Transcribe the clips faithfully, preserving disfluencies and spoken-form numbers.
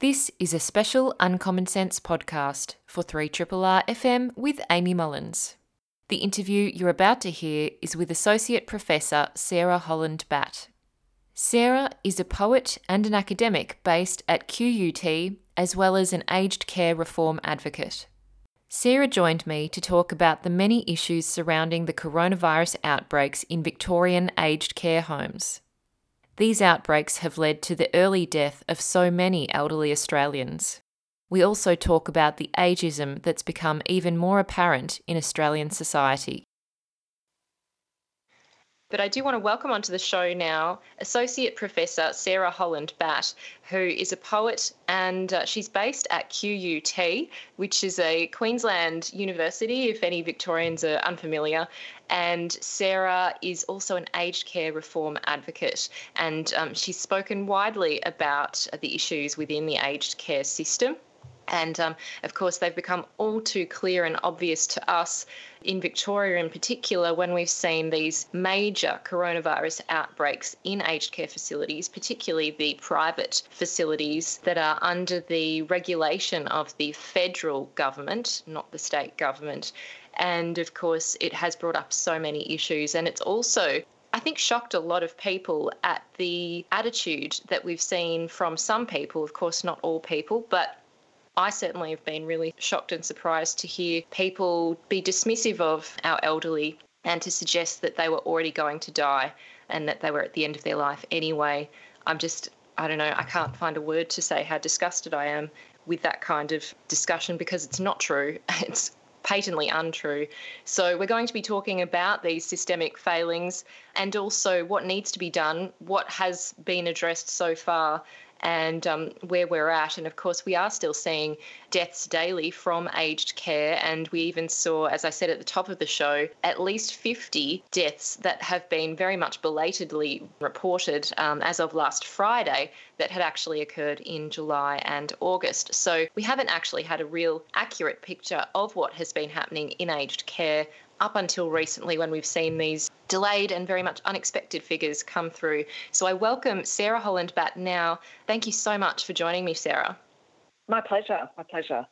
This is a special Uncommon Sense podcast for three R R R F M with Amy Mullins. The interview you're about to hear is with Associate Professor Sarah Holland-Batt. Sarah is a poet and an academic based at Q U T, as well as an aged care reform advocate. Sarah joined me to talk about the many issues surrounding the coronavirus outbreaks in Victorian aged care homes. These outbreaks have led to the early death of so many elderly Australians. We also talk about the ageism that's become even more apparent in Australian society. But I do want to welcome onto the show now Associate Professor Sarah Holland-Batt, who is a poet and uh, she's based at Q U T, which is a Queensland university, if any Victorians are unfamiliar. And Sarah is also an aged care reform advocate, and um, she's spoken widely about the issues within the aged care system. And, um, of course, they've become all too clear and obvious to us in Victoria in particular when we've seen these major coronavirus outbreaks in aged care facilities, particularly the private facilities that are under the regulation of the federal government, not the state government. And, of course, it has brought up so many issues, and it's also, I think, shocked a lot of people at the attitude that we've seen from some people, of course, not all people, but I certainly have been really shocked and surprised to hear people be dismissive of our elderly and to suggest that they were already going to die and that they were at the end of their life anyway. I'm just, I don't know, I can't find a word to say how disgusted I am with that kind of discussion, because it's not true. It's patently untrue. So we're going to be talking about these systemic failings and also what needs to be done, what has been addressed so far, and um, where we're at. And, of course, we are still seeing deaths daily from aged care, and we even saw, as I said at the top of the show, at least fifty deaths that have been very much belatedly reported um, as of last Friday that had actually occurred in July and August. So we haven't actually had a real accurate picture of what has been happening in aged care up until recently, when we've seen these delayed and very much unexpected figures come through. So I welcome Sarah Holland-Batt now. Thank you so much for joining me, Sarah. My pleasure, my pleasure.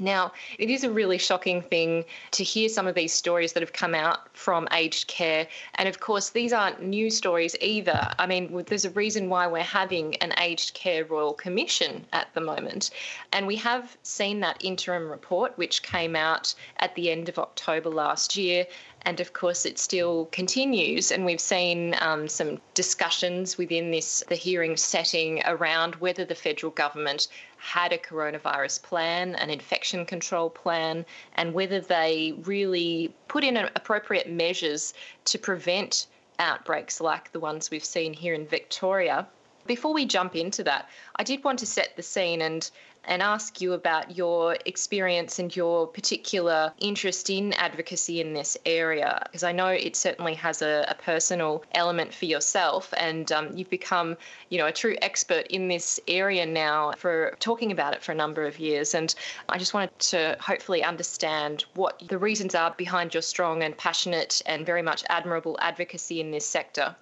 Now, it is a really shocking thing to hear some of these stories that have come out from aged care. And, of course, these aren't new stories either. I mean, there's a reason why we're having an aged care royal commission at the moment. And we have seen that interim report, which came out at the end of October last year. And, of course, it still continues, and we've seen um, some discussions within this, the hearing setting, around whether the federal government had a coronavirus plan, an infection control plan, and whether they really put in appropriate measures to prevent outbreaks like the ones we've seen here in Victoria. Before we jump into that, I did want to set the scene and and ask you about your experience and your particular interest in advocacy in this area, because I know it certainly has a, a personal element for yourself, and um, you've become, you know, a true expert in this area now for talking about it for a number of years. And I just wanted to hopefully understand what the reasons are behind your strong and passionate and very much admirable advocacy in this sector.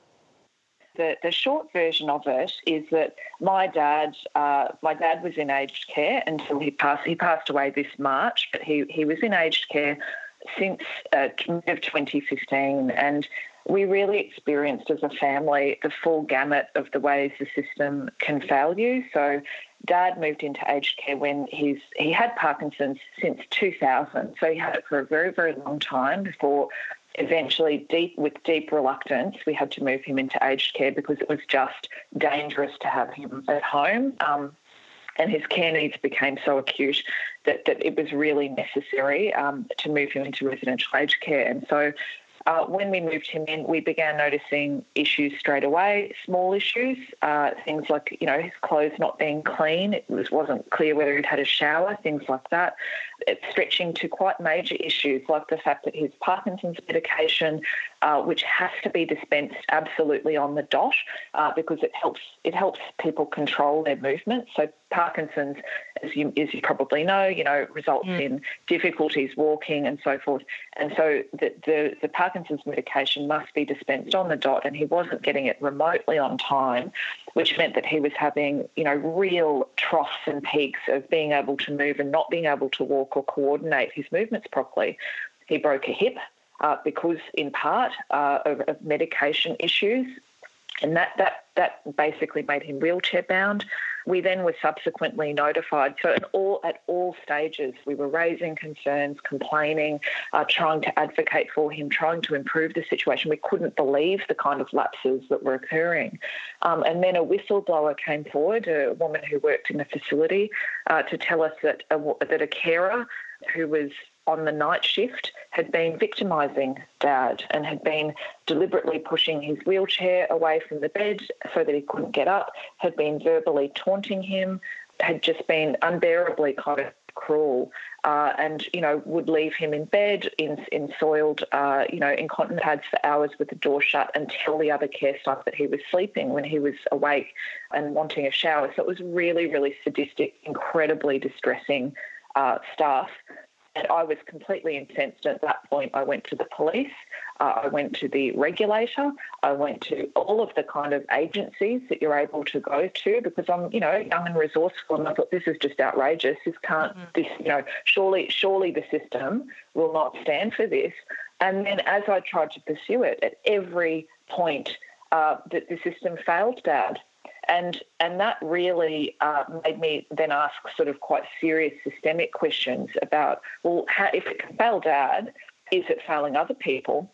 The, the short version of it is that my dad, uh, my dad was in aged care until he passed. He passed away this March, but he, he was in aged care since uh, twenty fifteen, and we really experienced as a family the full gamut of the ways the system can fail you. So, Dad moved into aged care when he's he had Parkinson's since two thousand, so he had it for a very very long time before. Eventually, deep with deep reluctance, we had to move him into aged care because it was just dangerous to have him at home. Um, and his care needs became so acute that, that it was really necessary um, to move him into residential aged care. And so uh, when we moved him in, we began noticing issues straight away, small issues, uh, things like, you know, his clothes not being clean. It was, wasn't clear whether he'd had a shower, things like that. Stretching to quite major issues like the fact that his Parkinson's medication, uh, which has to be dispensed absolutely on the dot uh, because it helps it helps people control their movement. So Parkinson's, as you as you probably know, you know, results mm. in difficulties walking and so forth. And so the the, the Parkinson's Parkinson's medication must be dispensed on the dot, and he wasn't getting it remotely on time, which meant that he was having, you know, real troughs and peaks of being able to move and not being able to walk or coordinate his movements properly. He broke a hip uh, because, in part, uh, of, of medication issues, and that that that basically made him wheelchair bound. We then were subsequently notified. So at all, at all stages, we were raising concerns, complaining, uh, trying to advocate for him, trying to improve the situation. We couldn't believe the kind of lapses that were occurring. Um, and then a whistleblower came forward, a woman who worked in the facility, uh, to tell us that a, that a carer who was on the night shift had been victimising Dad and had been deliberately pushing his wheelchair away from the bed so that he couldn't get up, had been verbally taunting him, had just been unbearably kind of cruel, uh, and, you know, would leave him in bed in in soiled, uh, you know, incontinent pads for hours with the door shut and tell the other care staff that he was sleeping when he was awake and wanting a shower. So it was really, really sadistic, incredibly distressing uh, stuff. And I was completely incensed at that point. I went to the police, uh, I went to the regulator, I went to all of the kind of agencies that you're able to go to, because I'm, you know, young and resourceful, and I thought, this is just outrageous. This can't, mm-hmm. this, you know, surely, surely the system will not stand for this. And then as I tried to pursue it, at every point uh, that the system failed Dad. And and that really uh, made me then ask sort of quite serious systemic questions about, well, how, if it can fail Dad, is it failing other people?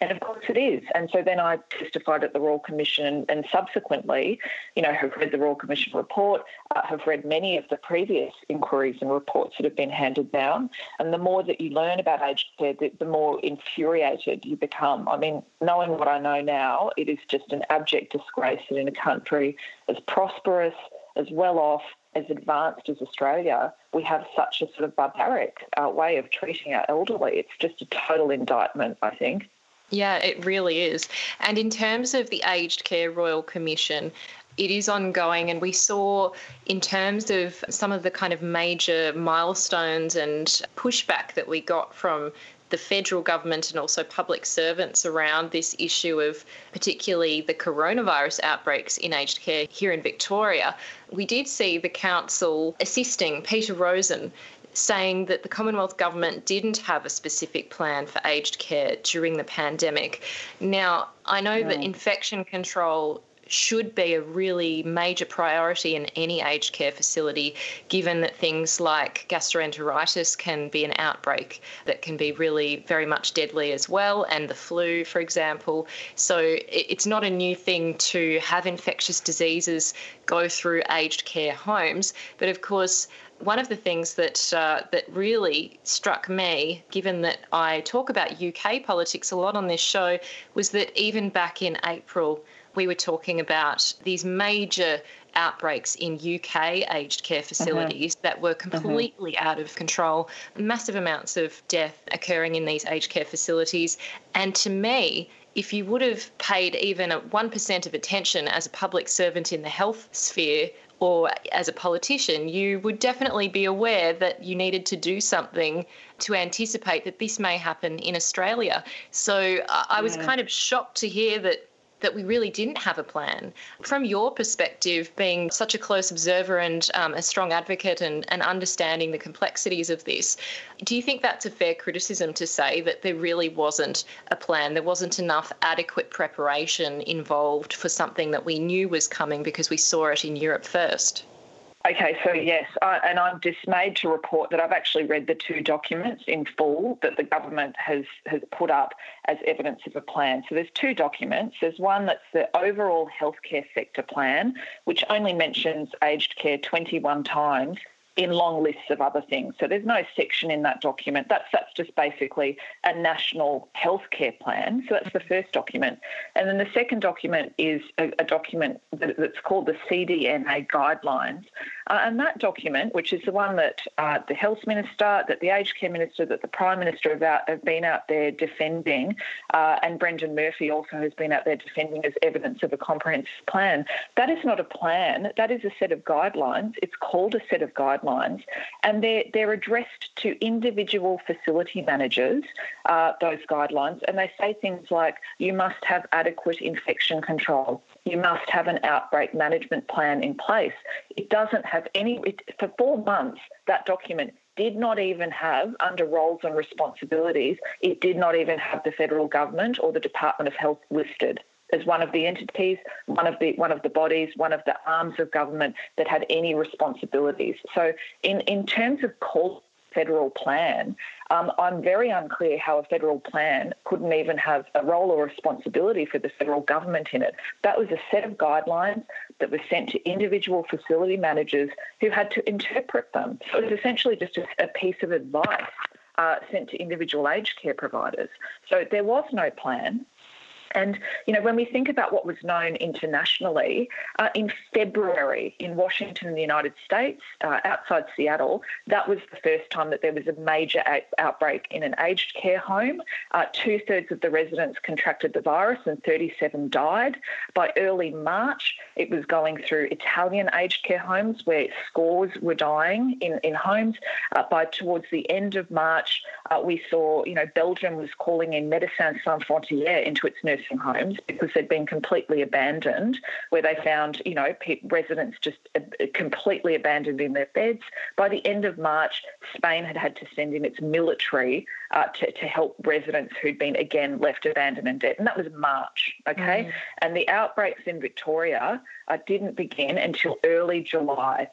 And of course it is. And so then I testified at the Royal Commission and subsequently, you know, have read the Royal Commission report, uh, have read many of the previous inquiries and reports that have been handed down. And the more that you learn about aged care, the, the more infuriated you become. I mean, knowing what I know now, it is just an abject disgrace that in a country as prosperous, as well off, as advanced as Australia, we have such a sort of barbaric uh, way of treating our elderly. It's just a total indictment, I think. Yeah, it really is. And in terms of the Aged Care Royal Commission, it is ongoing, and we saw in terms of some of the kind of major milestones and pushback that we got from the federal government and also public servants around this issue of particularly the coronavirus outbreaks in aged care here in Victoria. We did see the council assisting Peter Rosen saying that the Commonwealth Government didn't have a specific plan for aged care during the pandemic. Now, I know mm. that infection control should be a really major priority in any aged care facility, given that things like gastroenteritis can be an outbreak that can be really very much deadly as well, and the flu, for example. So it's not a new thing to have infectious diseases go through aged care homes. But of course, one of the things that uh, that really struck me, given that I talk about U K politics a lot on this show, was that even back in April, we were talking about these major outbreaks in U K aged care facilities mm-hmm. that were completely mm-hmm. out of control, massive amounts of death occurring in these aged care facilities. And to me, if you would have paid even a one percent of attention as a public servant in the health sphere or as a politician, you would definitely be aware that you needed to do something to anticipate that this may happen in Australia. So I was yeah. kind of shocked to hear that that we really didn't have a plan. From your perspective, being such a close observer and um, a strong advocate and, and understanding the complexities of this, do you think that's a fair criticism to say that there really wasn't a plan, there wasn't enough adequate preparation involved for something that we knew was coming because we saw it in Europe first? Okay, so yes, I, and I'm dismayed to report that I've actually read the two documents in full that the government has, has put up as evidence of a plan. So there's two documents. There's one that's the overall healthcare sector plan, which only mentions aged care twenty-one times in long lists of other things. So there's no section in that document. That's, that's just basically a national healthcare plan. So that's the first document. And then the second document is a, a document that, that's called the C D N A guidelines. Uh, and that document, which is the one that uh, the Health Minister, that the Aged Care Minister, that the Prime Minister have, out, have been out there defending, uh, and Brendan Murphy also has been out there defending as evidence of a comprehensive plan, that is not a plan. That is a set of guidelines. It's called a set of guidelines. hotlines, and they're, they're addressed to individual facility managers, uh, those guidelines, and they say things like, you must have adequate infection control, you must have an outbreak management plan in place. It doesn't have any, it, for four months, that document did not even have, under roles and responsibilities, it did not even have the federal government or the Department of Health listed as one of the entities, one of the one of the bodies, one of the arms of government that had any responsibilities. So in, in terms of call federal plan, um, I'm very unclear how a federal plan couldn't even have a role or responsibility for the federal government in it. That was a set of guidelines that was sent to individual facility managers who had to interpret them. So it was essentially just a, a piece of advice uh, sent to individual aged care providers. So there was no plan. And, you know, when we think about what was known internationally, uh, in February in Washington, the United States, uh, outside Seattle, that was the first time that there was a major a- outbreak in an aged care home. Uh, two-thirds of the residents contracted the virus and thirty-seven died. By early March, it was going through Italian aged care homes where scores were dying in, in homes. Uh, by towards the end of March, uh, we saw, you know, Belgium was calling in Médecins Sans Frontières into its nurse homes because they'd been completely abandoned, where they found, you know, pe- residents just uh, completely abandoned in their beds. By the end of March, Spain had had to send in its military uh, to, to help residents who'd been, again, left abandoned and dead. And that was March, okay? Mm-hmm. And the outbreaks in Victoria uh, didn't begin until early July.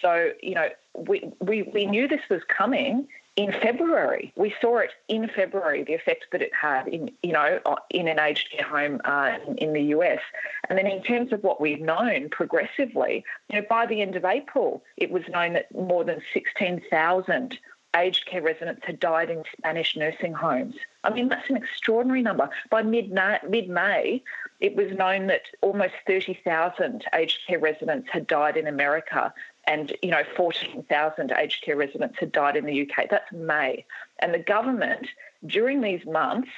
So, you know, we we, we knew this was coming. In February, we saw it in February, the effect that it had in, you know, in an aged care home uh, in, in the U S. And then in terms of what we've known progressively, you know, by the end of April, it was known that more than sixteen thousand aged care residents had died in Spanish nursing homes. I mean, that's an extraordinary number. By mid-May, it was known that almost thirty thousand aged care residents had died in America, and, you know, fourteen thousand aged care residents had died in the U K. That's May. And the government, during these months,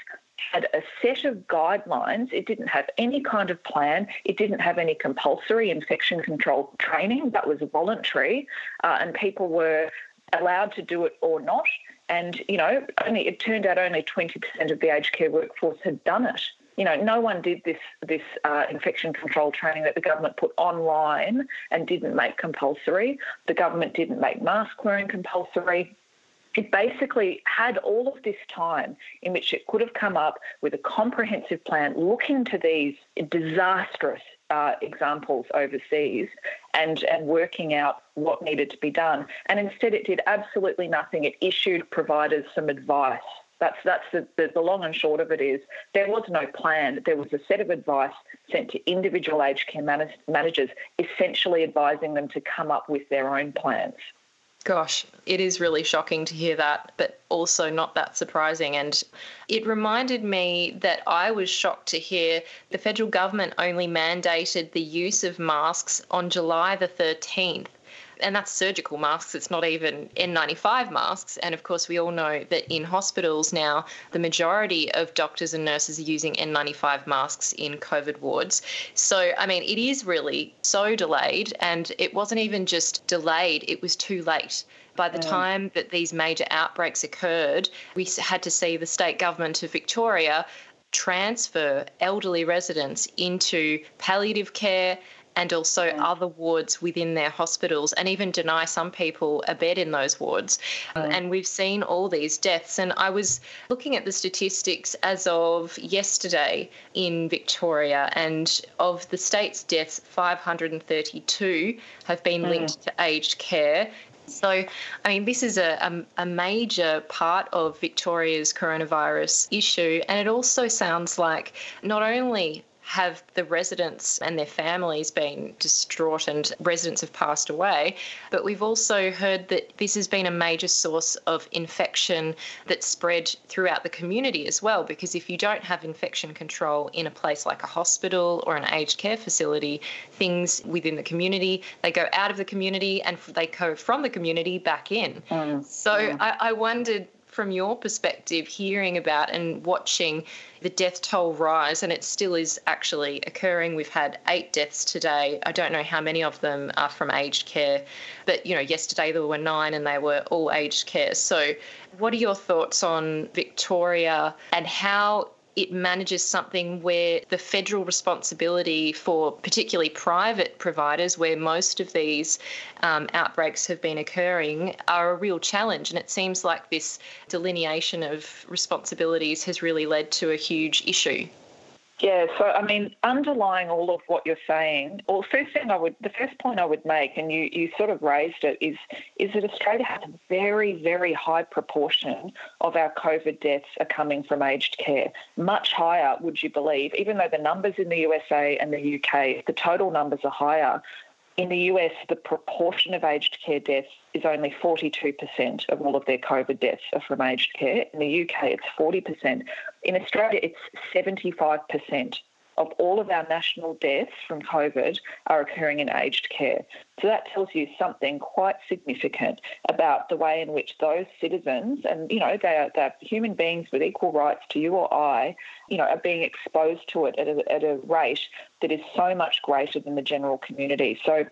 had a set of guidelines. It didn't have any kind of plan. It didn't have any compulsory infection control training. That was voluntary, uh, and people were allowed to do it or not. And, you know, only it turned out only twenty percent of the aged care workforce had done it. You know, no one did this this uh, infection control training that the government put online and didn't make compulsory. The government didn't make mask wearing compulsory. It basically had all of this time in which it could have come up with a comprehensive plan looking to these disastrous uh, examples overseas and, and working out what needed to be done. And instead it did absolutely nothing. It issued providers some advice. That's that's the, the, the long and short of it is there was no plan. There was a set of advice sent to individual aged care man- managers, essentially advising them to come up with their own plans. Gosh, it is really shocking to hear that, but also not that surprising. And it reminded me that I was shocked to hear the federal government only mandated the use of masks on July the thirteenth. And that's surgical masks. It's not even N ninety-five masks. And of course, we all know that in hospitals now, the majority of doctors and nurses are using N ninety-five masks in COVID wards. So, I mean, it is really so delayed. And it wasn't even just delayed, it was too late. By the time that these major outbreaks occurred, we had to see the state government of Victoria transfer elderly residents into palliative care and also mm. other wards within their hospitals, and even deny some people a bed in those wards. Mm. And we've seen all these deaths. And I was looking at the statistics as of yesterday in Victoria, and of the state's deaths, five hundred thirty-two have been linked mm. to aged care. So, I mean, this is a, a, a major part of Victoria's coronavirus issue. And it also sounds like not only have the residents and their families been distraught and residents have passed away, but we've also heard that this has been a major source of infection that's spread throughout the community as well, because if you don't have infection control in a place like a hospital or an aged care facility, things within the community, they go out of the community and they go from the community back in. Mm, so yeah. I, I wondered, from your perspective, hearing about and watching the death toll rise, and it still is actually occurring. We've had eight deaths today. I don't know how many of them are from aged care, but, you know, yesterday there were nine and they were all aged care. So what are your thoughts on Victoria and how it manages something where the federal responsibility for particularly private providers, where most of these um, outbreaks have been occurring, are a real challenge? And it seems like this delineation of responsibilities has really led to a huge issue. Yeah, so, I mean, underlying all of what you're saying, well, first thing I would, the first point I would make, and you, you sort of raised it, is, is that Australia has a very, very high proportion of our COVID deaths are coming from aged care, much higher, would you believe, even though the numbers in the U S A and the U K, the total numbers are higher. In the U S, the proportion of aged care deaths is only forty-two percent of all of their COVID deaths are from aged care. In the U K, it's forty percent. In Australia, it's seventy-five percent of all of our national deaths from COVID are occurring in aged care. So that tells you something quite significant about the way in which those citizens, and, you know, they are, they're human beings with equal rights to you or I, you know, are being exposed to it at a, at a rate that is so much greater than the general community. So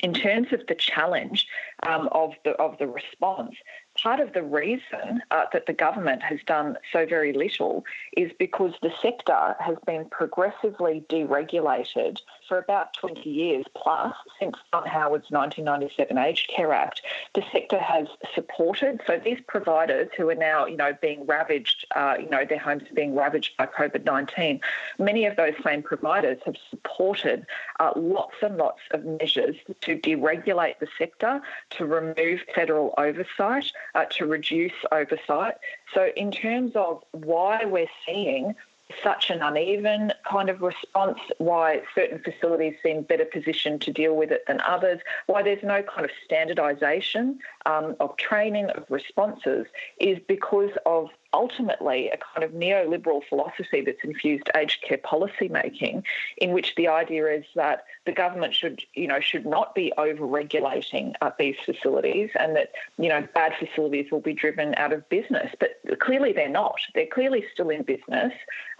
in terms of the challenge um, of the of the response, part of the reason uh, that the government has done so very little is because the sector has been progressively deregulated for about twenty years plus, since John Howard's nineteen ninety-seven Aged Care Act. The sector has supported, so these providers who are now, you know, being ravaged, uh, you know, their homes are being ravaged by COVID nineteen, many of those same providers have supported uh, lots and lots of measures to deregulate the sector, to remove federal oversight, Uh, to reduce oversight. So in terms of why we're seeing such an uneven kind of response, why certain facilities seem better positioned to deal with it than others, why there's no kind of standardisation um, of training, of responses, is because of ultimately a kind of neoliberal philosophy that's infused aged care policy making, in which the idea is that the government should, you know, should not be over-regulating uh, these facilities, and that, you know, bad facilities will be driven out of business. But clearly they're not. They're clearly still in business.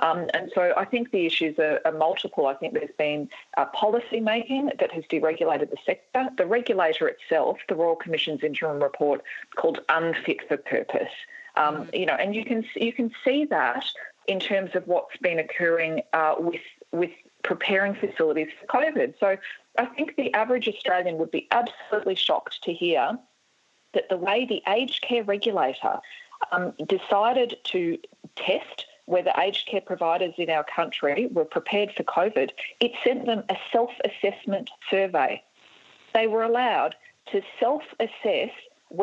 Um, and so I think the issues are, are multiple. I think there's been uh, policy making that has deregulated the sector. The regulator itself, the Royal Commission's interim report, called unfit for purpose. Um, you know, and you can you can see that in terms of what's been occurring uh, with with preparing facilities for COVID. So I think the average Australian would be absolutely shocked to hear that the way the aged care regulator um, decided to test whether aged care providers in our country were prepared for COVID, it sent them a self-assessment survey. They were allowed to self-assess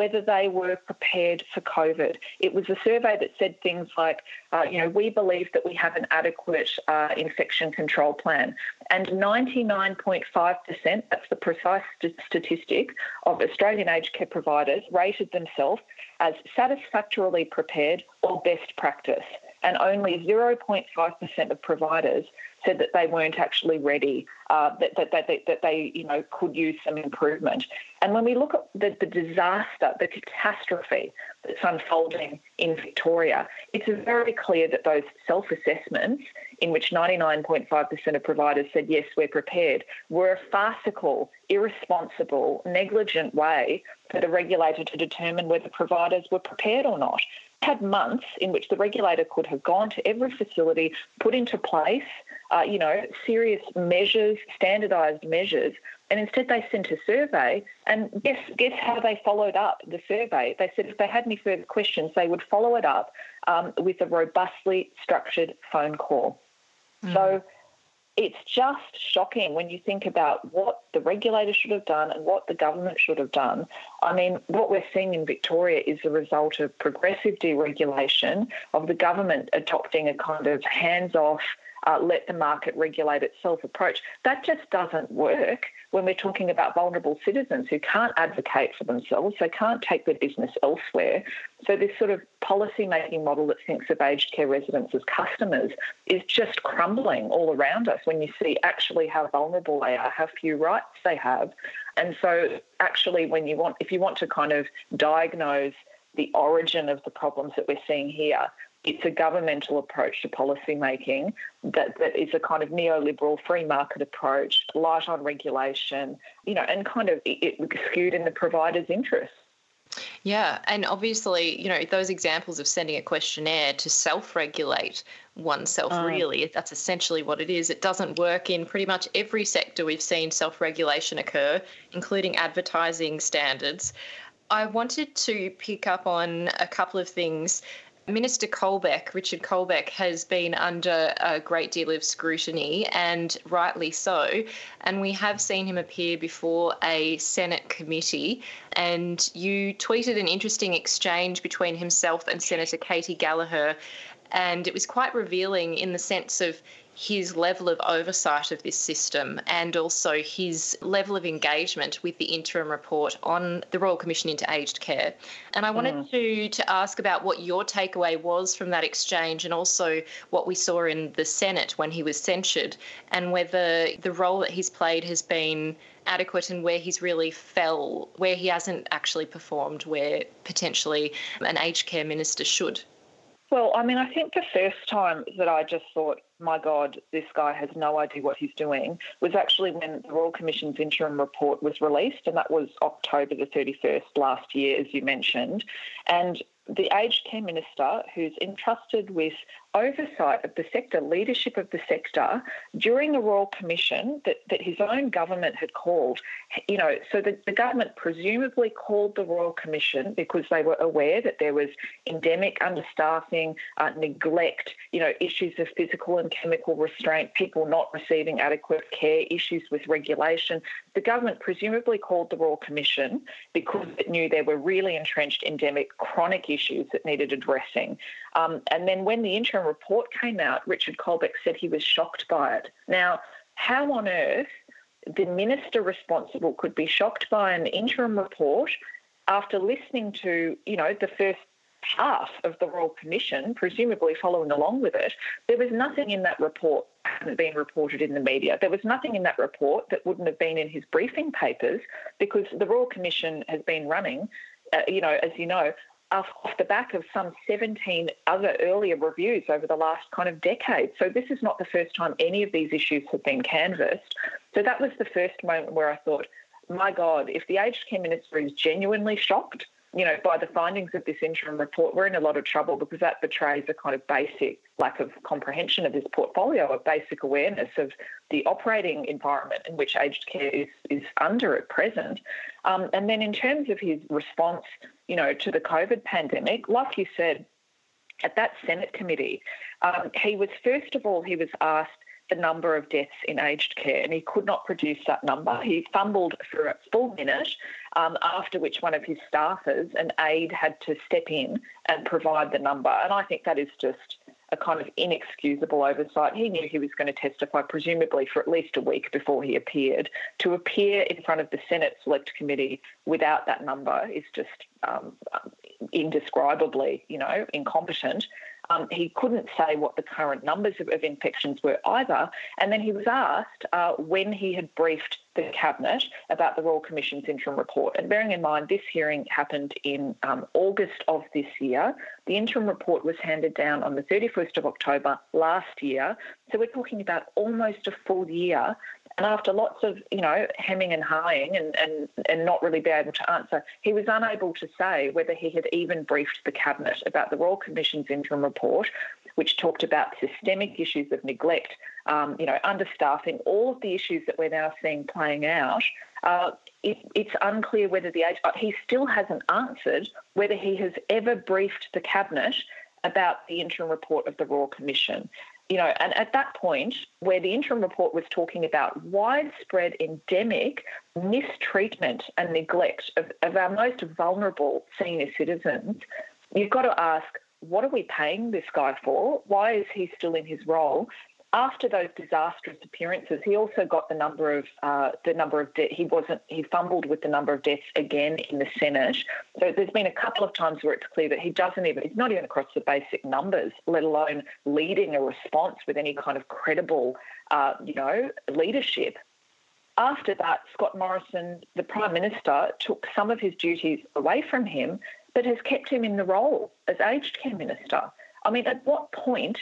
whether they were prepared for COVID. It was a survey that said things like, uh, you know, we believe that we have an adequate uh, infection control plan. And ninety-nine point five percent, that's the precise st- statistic, of Australian aged care providers rated themselves as satisfactorily prepared or best practice. And only zero point five percent of providers said that they weren't actually ready, uh, that, that, that, that, that they, you know, could use some improvement. And when we look at the, the disaster, the catastrophe that's unfolding in Victoria, it's very clear that those self-assessments, in which ninety-nine point five percent of providers said, yes, we're prepared, were a farcical, irresponsible, negligent way for the regulator to determine whether providers were prepared or not. Had months in which the regulator could have gone to every facility, put into place, uh, you know, serious measures, standardised measures, and instead they sent a survey, and guess, guess how they followed up the survey? They said if they had any further questions, they would follow it up um, with a robustly structured phone call. Mm. So it's just shocking when you think about what the regulator should have done and what the government should have done. I mean, what we're seeing in Victoria is the result of progressive deregulation, of the government adopting a kind of hands-off, uh, let the market regulate itself approach. That just doesn't work when we're talking about vulnerable citizens who can't advocate for themselves, they can't take their business elsewhere. So this sort of policy-making model that thinks of aged care residents as customers is just crumbling all around us when you see actually how vulnerable they are, how few rights they have. And so actually when you want, if you want to kind of diagnose the origin of the problems that we're seeing here. It's a governmental approach to policy making that, that is a kind of neoliberal free market approach, light on regulation, you know, and kind of it, it skewed in the provider's interest. Yeah, and obviously, you know, those examples of sending a questionnaire to self-regulate oneself, um, really, that's essentially what it is. It doesn't work in pretty much every sector we've seen self-regulation occur, including advertising standards. I wanted to pick up on a couple of things. Minister Colbeck, Richard Colbeck, has been under a great deal of scrutiny, and rightly so, and we have seen him appear before a Senate committee, and you tweeted an interesting exchange between himself and Senator Katie Gallagher, and it was quite revealing in the sense of his level of oversight of this system and also his level of engagement with the interim report on the Royal Commission into Aged Care. And I wanted mm. to, to ask about what your takeaway was from that exchange and also what we saw in the Senate when he was censured and whether the role that he's played has been adequate and where he's really fell, where he hasn't actually performed where potentially an aged care minister should. Well, I mean, I think the first time that I just thought, my God, this guy has no idea what he's doing, was actually when the Royal Commission's interim report was released, and that was October the thirty-first last year, as you mentioned. And the aged care minister, who's entrusted with oversight of the sector, leadership of the sector, during the Royal Commission that, that his own government had called, you know, so the, the government presumably called the Royal Commission because they were aware that there was endemic understaffing, uh, neglect, you know, issues of physical and chemical restraint, people not receiving adequate care, issues with regulation. The government presumably called the Royal Commission because it knew there were really entrenched endemic chronic issues that needed addressing. Um, and then when the interim report came out, Richard Colbeck said he was shocked by it. Now, how on earth the minister responsible could be shocked by an interim report after listening to, you know, the first half of the Royal Commission, presumably following along with it? There was nothing in that report that hadn't been reported in the media. There was nothing in that report that wouldn't have been in his briefing papers, because the Royal Commission has been running, uh, you know, as you know, off the back of some seventeen other earlier reviews over the last kind of decade. So this is not the first time any of these issues have been canvassed. So that was the first moment where I thought, my God, if the aged care minister is genuinely shocked, you know, by the findings of this interim report, we're in a lot of trouble, because that betrays a kind of basic lack of comprehension of his portfolio, a basic awareness of the operating environment in which aged care is, is under at present. Um, and then in terms of his response, you know, to the COVID pandemic, like you said, at that Senate committee, um, he was, first of all, he was asked the number of deaths in aged care, and he could not produce that number. He fumbled for a full minute, um, after which one of his staffers, an aide, had to step in and provide the number. And I think that is just a kind of inexcusable oversight. He knew he was going to testify, presumably for at least a week before he appeared. To appear in front of the Senate Select Committee without that number is just um, indescribably, you know, incompetent. Um, he couldn't say what the current numbers of, of infections were either. And then he was asked uh, when he had briefed the Cabinet about the Royal Commission's interim report. And bearing in mind, this hearing happened in um, August of this year. The interim report was handed down on the thirty-first of October last year. So we're talking about almost a full year. And after lots of, you know, hemming and hawing and, and, and not really be able to answer, he was unable to say whether he had even briefed the Cabinet about the Royal Commission's interim report, which talked about systemic issues of neglect, um, you know, understaffing, all of the issues that we're now seeing playing out. Uh, it, it's unclear whether the age, he still hasn't answered whether he has ever briefed the Cabinet about the interim report of the Royal Commission. You know, and at that point, where the interim report was talking about widespread endemic mistreatment and neglect of, of our most vulnerable senior citizens, you've got to ask, what are we paying this guy for? Why is he still in his role? After those disastrous appearances, he also got the number of uh, the number of de- he wasn't he fumbled with the number of deaths again in the Senate. So there's been a couple of times where it's clear that he doesn't even he's not even across the basic numbers, let alone leading a response with any kind of credible uh, you know leadership. After that, Scott Morrison, the Prime Minister, took some of his duties away from him. that has kept him in the role as aged care minister. I mean, at what point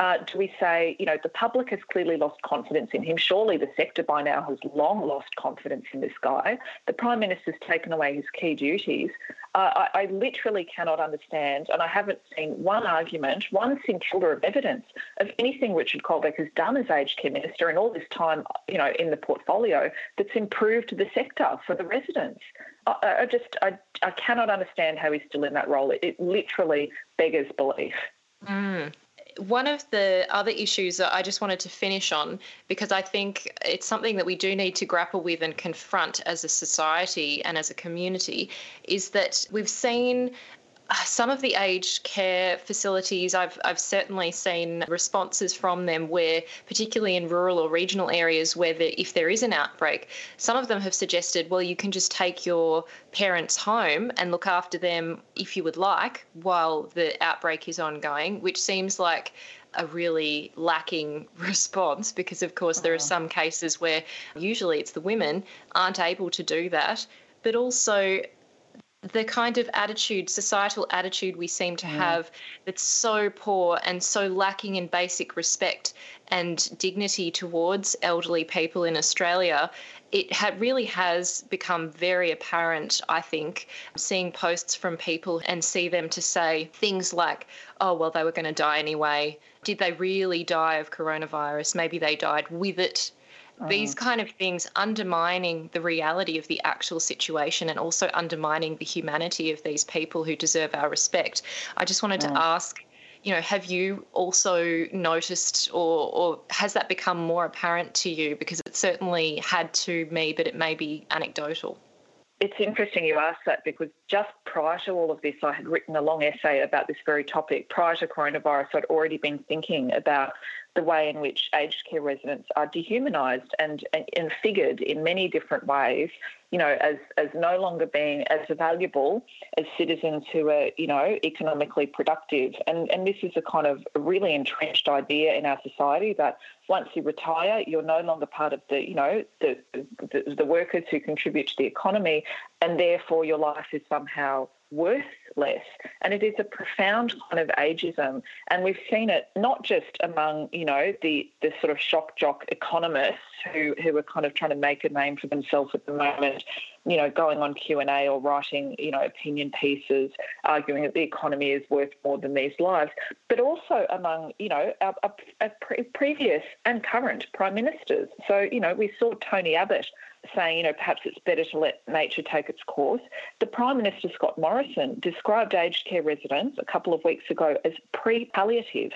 uh, do we say, you know, the public has clearly lost confidence in him? Surely the sector by now has long lost confidence in this guy. The Prime Minister's taken away his key duties. Uh, I, I literally cannot understand, and I haven't seen one argument, one scintilla of evidence of anything Richard Colbeck has done as aged care minister in all this time, you know, in the portfolio that's improved the sector for the residents. I, I just, I, I cannot understand how he's still in that role. It, it literally beggars belief. Mm. One of the other issues that I just wanted to finish on, because I think it's something that we do need to grapple with and confront as a society and as a community, is that we've seen some of the aged care facilities, I've I've certainly seen responses from them where, particularly in rural or regional areas where the, if there is an outbreak, some of them have suggested, well, you can just take your parents home and look after them if you would like while the outbreak is ongoing, which seems like a really lacking response because, of course, there are some cases where usually it's the women aren't able to do that, but also the kind of attitude, societal attitude we seem to have that's so poor and so lacking in basic respect and dignity towards elderly people in Australia, it ha- really has become very apparent, I think, seeing posts from people and see them to say things like, oh, well, they were going to die anyway. Did they really die of coronavirus? Maybe they died with it. These kind of things undermining the reality of the actual situation and also undermining the humanity of these people who deserve our respect. I just wanted yeah. to ask, you know, have you also noticed or, or has that become more apparent to you? Because it certainly had to me, but it may be anecdotal. It's interesting you asked that because just prior to all of this, I had written a long essay about this very topic. Prior to coronavirus, I'd already been thinking about the way in which aged care residents are dehumanised and, and, and figured in many different ways, you know, as, as no longer being as valuable as citizens who are, you know, economically productive. And, and this is a kind of really entrenched idea in our society that once you retire, you're no longer part of the, you know, the, the, the workers who contribute to the economy, and therefore your life is somehow worthless. And it is a profound kind of ageism. And we've seen it not just among, you know, the, the sort of shock jock economists who, who are kind of trying to make a name for themselves at the moment, you know, going on Q and A or writing, you know, opinion pieces, arguing that the economy is worth more than these lives, but also among, you know, our, our, our pre- previous and current prime ministers. So, you know, we saw Tony Abbott saying, you know, perhaps it's better to let nature take its course. The Prime Minister, Scott Morrison, described aged care residents a couple of weeks ago as pre-palliative.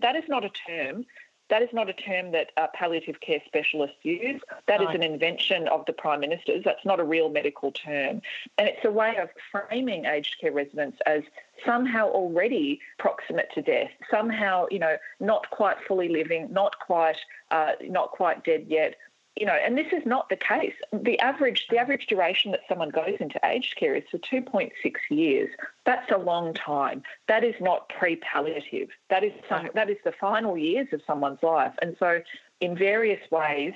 That is not a term. That is not a term that uh, palliative care specialists use. That no. is an invention of the Prime Minister's. That's not a real medical term. And it's a way of framing aged care residents as somehow already proximate to death, somehow, you know, not quite fully living, not quite, uh, not quite dead yet. You know, and this is not the case. The average the average duration that someone goes into aged care is for two point six years. That's a long time. That is not pre-palliative. That is some, that is the final years of someone's life. And so in various ways,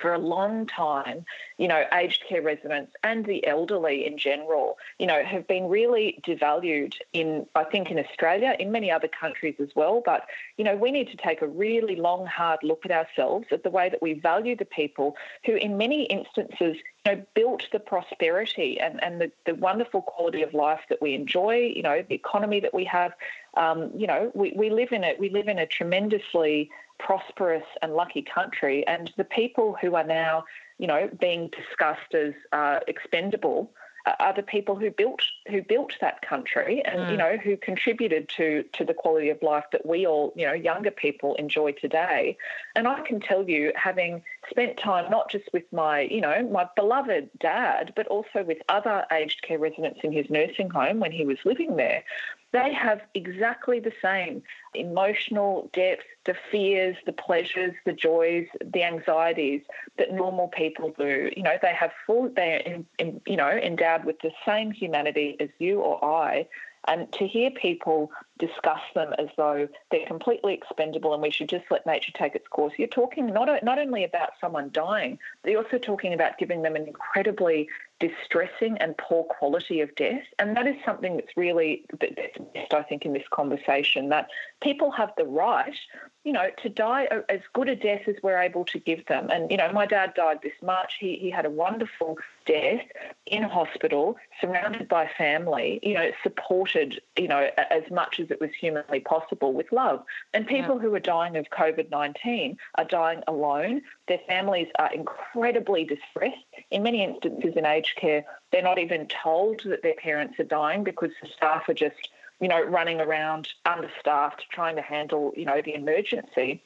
for a long time, you know, aged care residents and the elderly in general, you know, have been really devalued in, I think, in Australia, in many other countries as well. But, you know, we need to take a really long, hard look at ourselves, at the way that we value the people who in many instances, you know, built the prosperity and, and the, the wonderful quality of life that we enjoy, you know, the economy that we have. Um, you know, we, we live in a, we live in a tremendously prosperous and lucky country, and the people who are now, you know, being discussed as uh, expendable are the people who built who built that country and, mm. you know, who contributed to to the quality of life that we all, you know, younger people enjoy today. And I can tell you, having spent time not just with my, you know, my beloved dad, but also with other aged care residents in his nursing home when he was living there, they have exactly the same emotional depth, the fears, the pleasures, the joys, the anxieties that normal people do. You know, they have full, they're, in, in, you know, endowed with the same humanity as you or I. And to hear people discuss them as though they're completely expendable and we should just let nature take its course, you're talking not, not only about someone dying, but you're also talking about giving them an incredibly distressing and poor quality of death. And that is something that's really, that's missed, I think, in this conversation, that people have the right, you know, to die as good a death as we're able to give them. And, you know, my dad died this March. He he had a wonderful death in hospital, surrounded by family, you know, supported, you know, as much as it was humanly possible with love. And people yeah. who are dying of covid nineteen are dying alone. Their families are incredibly distressed. In many instances in aged care, they're not even told that their parents are dying because the staff are just, you know, running around understaffed, trying to handle, you know, the emergency.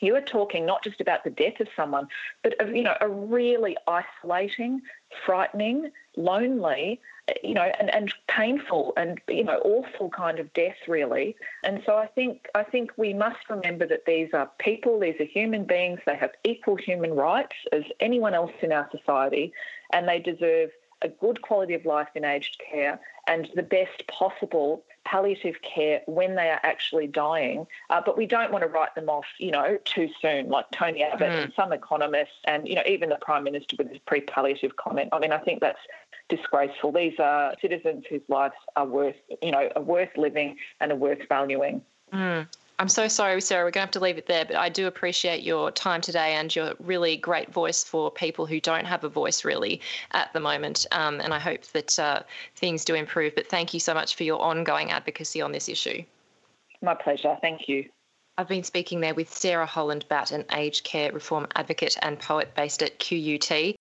You are talking not just about the death of someone, but of, you know, a really isolating, frightening, lonely, you know, and, and painful and, you know, awful kind of death, really. And so I think I think we must remember that these are people, these are human beings, they have equal human rights as anyone else in our society, and they deserve a good quality of life in aged care and the best possible palliative care when they are actually dying. Uh, but we don't want to write them off, you know, too soon, like Tony Abbott mm. and some economists and, you know, even the Prime Minister with his pre-palliative comment. I mean, I think that's disgraceful. These are citizens whose lives are worth, you know, are worth living and are worth valuing. Mm. I'm so sorry, Sarah, we're going to have to leave it there, but I do appreciate your time today and your really great voice for people who don't have a voice really at the moment, um, and I hope that uh, things do improve. But thank you so much for your ongoing advocacy on this issue. My pleasure. Thank you. I've been speaking there with Sarah Holland-Batt, an aged care reform advocate and poet based at Q U T.